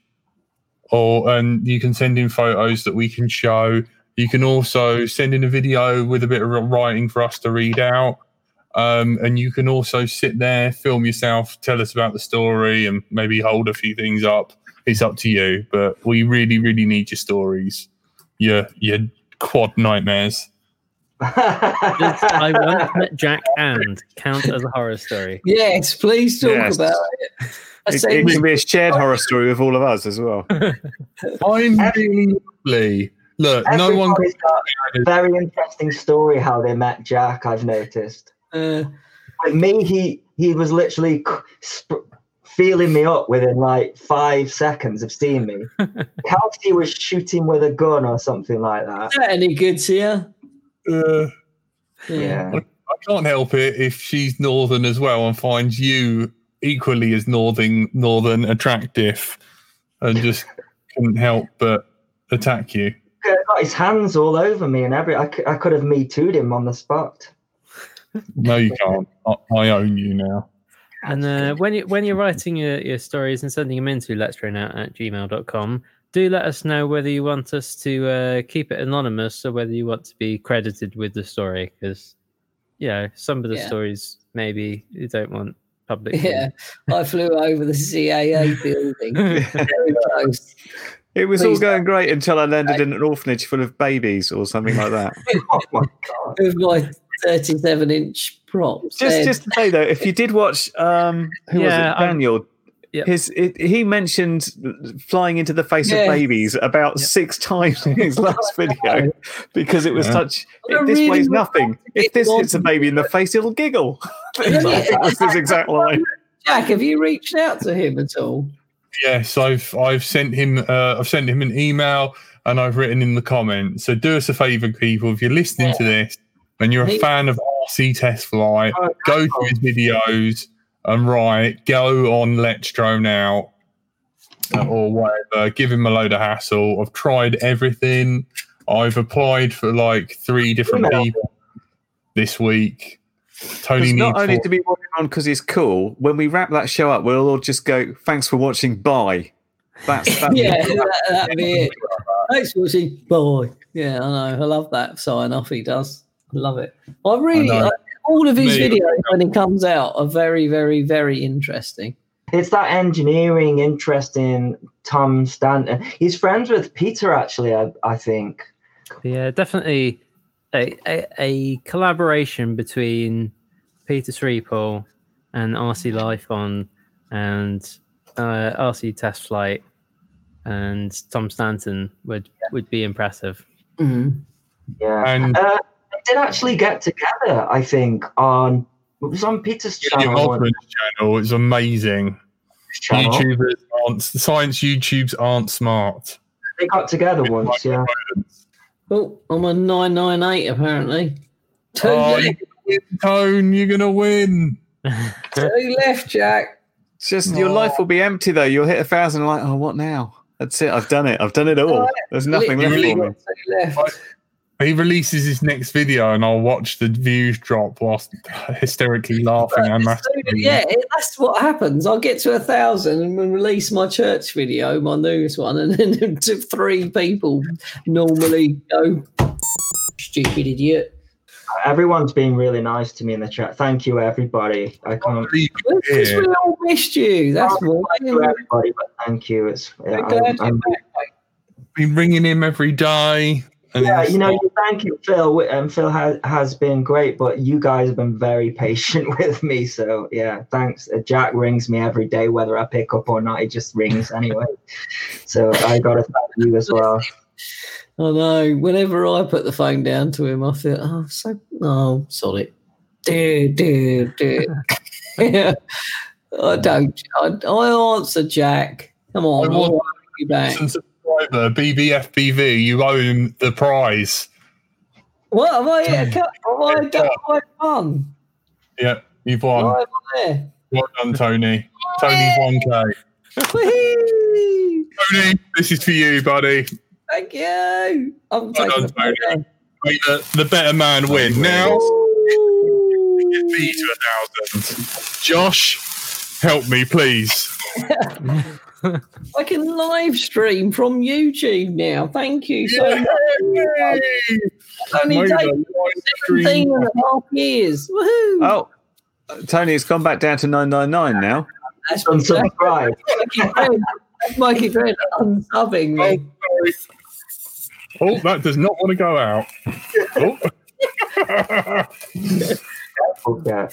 and you can send in photos that we can show. You can also send in a video with a bit of writing for us to read out. And you can also sit there, film yourself, tell us about the story, and maybe hold a few things up. It's up to you. But we really, really need your stories, your quad nightmares. I once met Jack and count as a horror story. Yes, please talk about it. It can be a shared horror story with all of us as well. I'm really lovely. Look, no one has got a very interesting story how they met Jack, I've noticed. Like me, he was literally feeling me up within like 5 seconds of seeing me. Kelsey was shooting with a gun or something like that. Is that any good to you? Yeah. I can't help it if she's northern as well and finds you equally as northern attractive, and just couldn't help but attack you. Yeah, got his hands all over me, and I could have Me Too'd him on the spot. No, you can't. I own you now. And when you're writing your stories and sending them in to letsdroneout@gmail.com, do let us know whether you want us to keep it anonymous or whether you want to be credited with the story, because some of the stories maybe you don't want public. Yeah, I flew over the CAA building. Very close. It was all going great until I landed in an orphanage full of babies or something like that. Oh my God. With my 37-inch props. Just to say though, if you did watch, who was it? Daniel. Yep. He mentioned flying into the face of babies about 6 times in his last video because it was such. This really weighs nothing. If this hits a baby in the face, it'll giggle. That's his exact line. Jack, have you reached out to him at all? Yes, I've sent him. I've sent him an email, and I've written in the comments. So do us a favour, people. If you're listening to this and you're a fan of RC Test Flight, go to his videos. And right, go on Let's Drone Out or whatever. Give him a load of hassle. I've tried everything. I've applied for like 3 different people this week. Tony needs not only to be working on because he's cool. When we wrap that show up, we'll all just go, thanks for watching, bye. That's that'd be it. Thanks for watching, bye. Yeah, I know. I love that sign off he does. I love it. I really... all of his videos when it comes out are very, very, very interesting. It's that engineering interest in Tom Stanton. He's friends with Peter, actually, I think. Yeah, definitely a collaboration between Peter Sreeple and RC Life On and RC Test Flight and Tom Stanton would be impressive. Mm-hmm. Yeah. And... did actually get together, I think, on it was on Peter's channel. Channel. It's amazing. Channel. YouTubers aren't science. YouTubes aren't smart. They got together once, yeah. Oh, I'm on 998 apparently. Tone, you're gonna win. 2 left, Jack. It's just your life will be empty though. You'll hit 1,000. Like, what now? That's it. I've done it all. There's nothing left for me. He releases his next video, and I'll watch the views drop whilst hysterically laughing and masturbating. Yeah, that's what happens. I'll get to 1,000 and release my church video, my newest one, and then 3 people normally go, stupid idiot. Everyone's been really nice to me in the chat. Thank you, everybody. I can't believe we all missed you. That's all. Thank you, everybody, but thank you. I'm been ringing him every day. Yeah, thank you, Phil. Phil has been great, but you guys have been very patient with me. So, yeah, thanks. Jack rings me every day, whether I pick up or not. He just rings anyway. So I got to thank you as well. I know. Whenever I put the phone down to him, I feel, sorry. Dude. Yeah. I answer, Jack. Come on. I want you back. BBFBV, you owe him the prize. What am I? Have I won? Yeah, you've won. Well done, Tony. Tony's 1K. Tony, this is for you, buddy. Thank you. I'm taking Tony. The better man win. Now, get me to 1,000. Josh, help me, please. I can live stream from YouTube now. Thank you so much. It's only taken 17 and a half years. Woohoo! Oh, Tony, it's gone back down to 999 now. That's unsubscribed. That's Mikey Dredd unsubbing me. Oh, that does not want to go out. I took a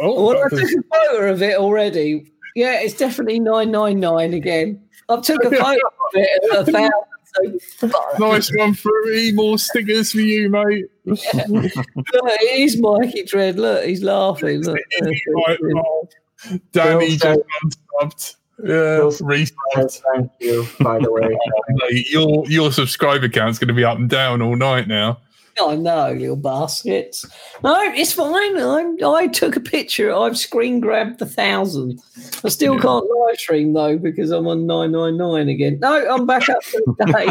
photo of it already. Yeah, it's definitely 999 again. I've took a photo of it at 1,000. Nice one for more stickers for you, mate. Yeah. Look, it is Mikey Dredd. Look, he's laughing. Look. Danny just unsubbed. Yeah, thank you, by the way. Your subscriber count's going to be up and down all night now. I know, little baskets. No, it's fine. I took a picture. I've screen grabbed the 1,000. I still can't live stream, though, because I'm on 999 again. No, I'm back up today.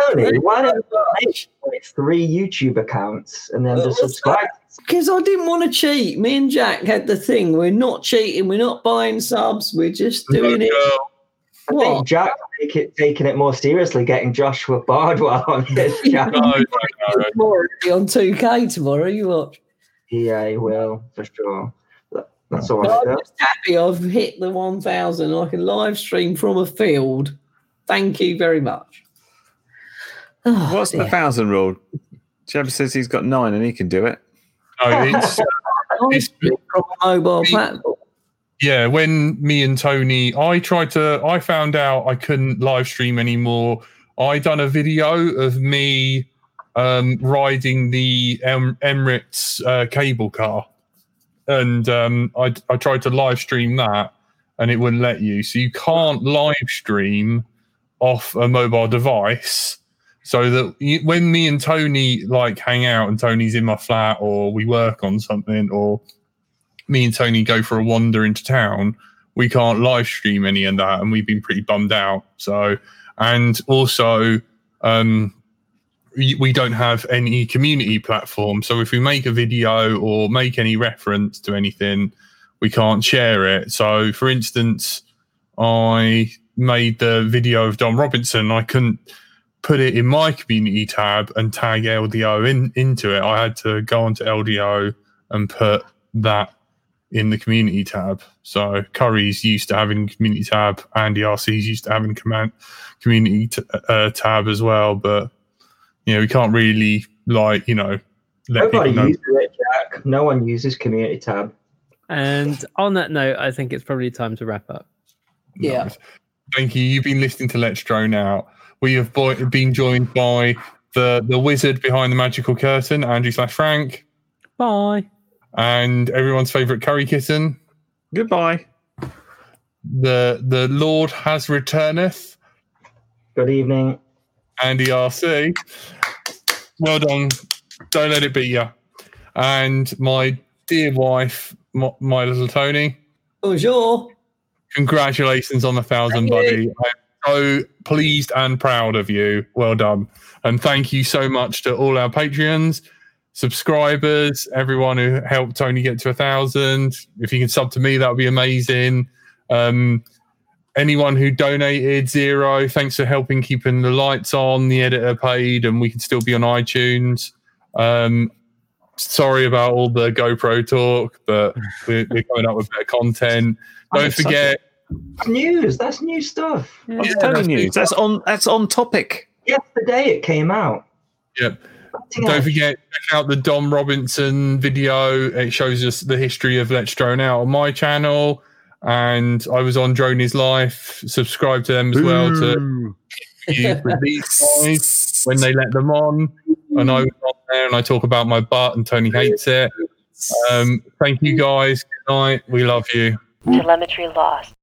Tony, why don't you make 3 YouTube accounts and then just subscribe? Because I didn't want to cheat. Me and Jack had the thing. We're not cheating. We're not buying subs. We're just doing it. I think Jack taking it more seriously, getting Joshua Bardwell on his channel. He'll be on 2K tomorrow, you watch. Yeah, he will, for sure. That's all right. I'm just happy I've hit the 1,000. I can live stream from a field. Thank you very much. Oh, what's the 1,000 rule? Jeb says he's got 9 and he can do it. No, it's from a mobile platform. Yeah, when me and Tony, I found out I couldn't live stream anymore. I done a video of me riding the Emirates cable car, and I tried to live stream that, and it wouldn't let you. So you can't live stream off a mobile device. So that when me and Tony like hang out, and Tony's in my flat, or we work on something, or me and Tony go for a wander into town, we can't live stream any of that, and we've been pretty bummed out. So, and also, we don't have any community platform. So if we make a video or make any reference to anything, we can't share it. So for instance, I made the video of Don Robinson. I couldn't put it in my community tab and tag LDO into it. I had to go onto LDO and put that in the community tab. So Curry's used to having community tab, Andy RC's used to having community tab as well, but you know, we can't really like, you know, let people know. Uses it, Jack. No one uses community tab. And on that note, I think it's probably time to wrap up. Yeah. Nice. Thank you. You've been listening to Let's Drone Out. We have been joined by the wizard behind the magical curtain, Andrew/Frank. Bye. And everyone's favourite curry kitten. Goodbye. The Lord has returneth. Good evening. Andy RC. Well done. Don't let it beat you. And my dear wife, my little Tony. Bonjour. Congratulations on 1,000, buddy. I'm so pleased and proud of you. Well done. And thank you so much to all our Patreons, subscribers, everyone who helped Tony get to 1,000. If you can sub to me, that would be amazing. Anyone who donated $0, thanks for helping keeping the lights on, the editor paid, and we can still be on iTunes. Sorry about all the GoPro talk, but we're coming up with better content. Don't forget news. That's new stuff. Yeah. That's totally news. That's on topic. Yesterday it came out. Yep. Don't forget, check out the Dom Robinson video. It shows us the history of Let's Drone Out on my channel. And I was on Drone His Life. Subscribe to them as well to these guys when they let them on. And I was on there and I talk about my butt and Tony hates it. Thank you guys. Good night. We love you. Telemetry lost.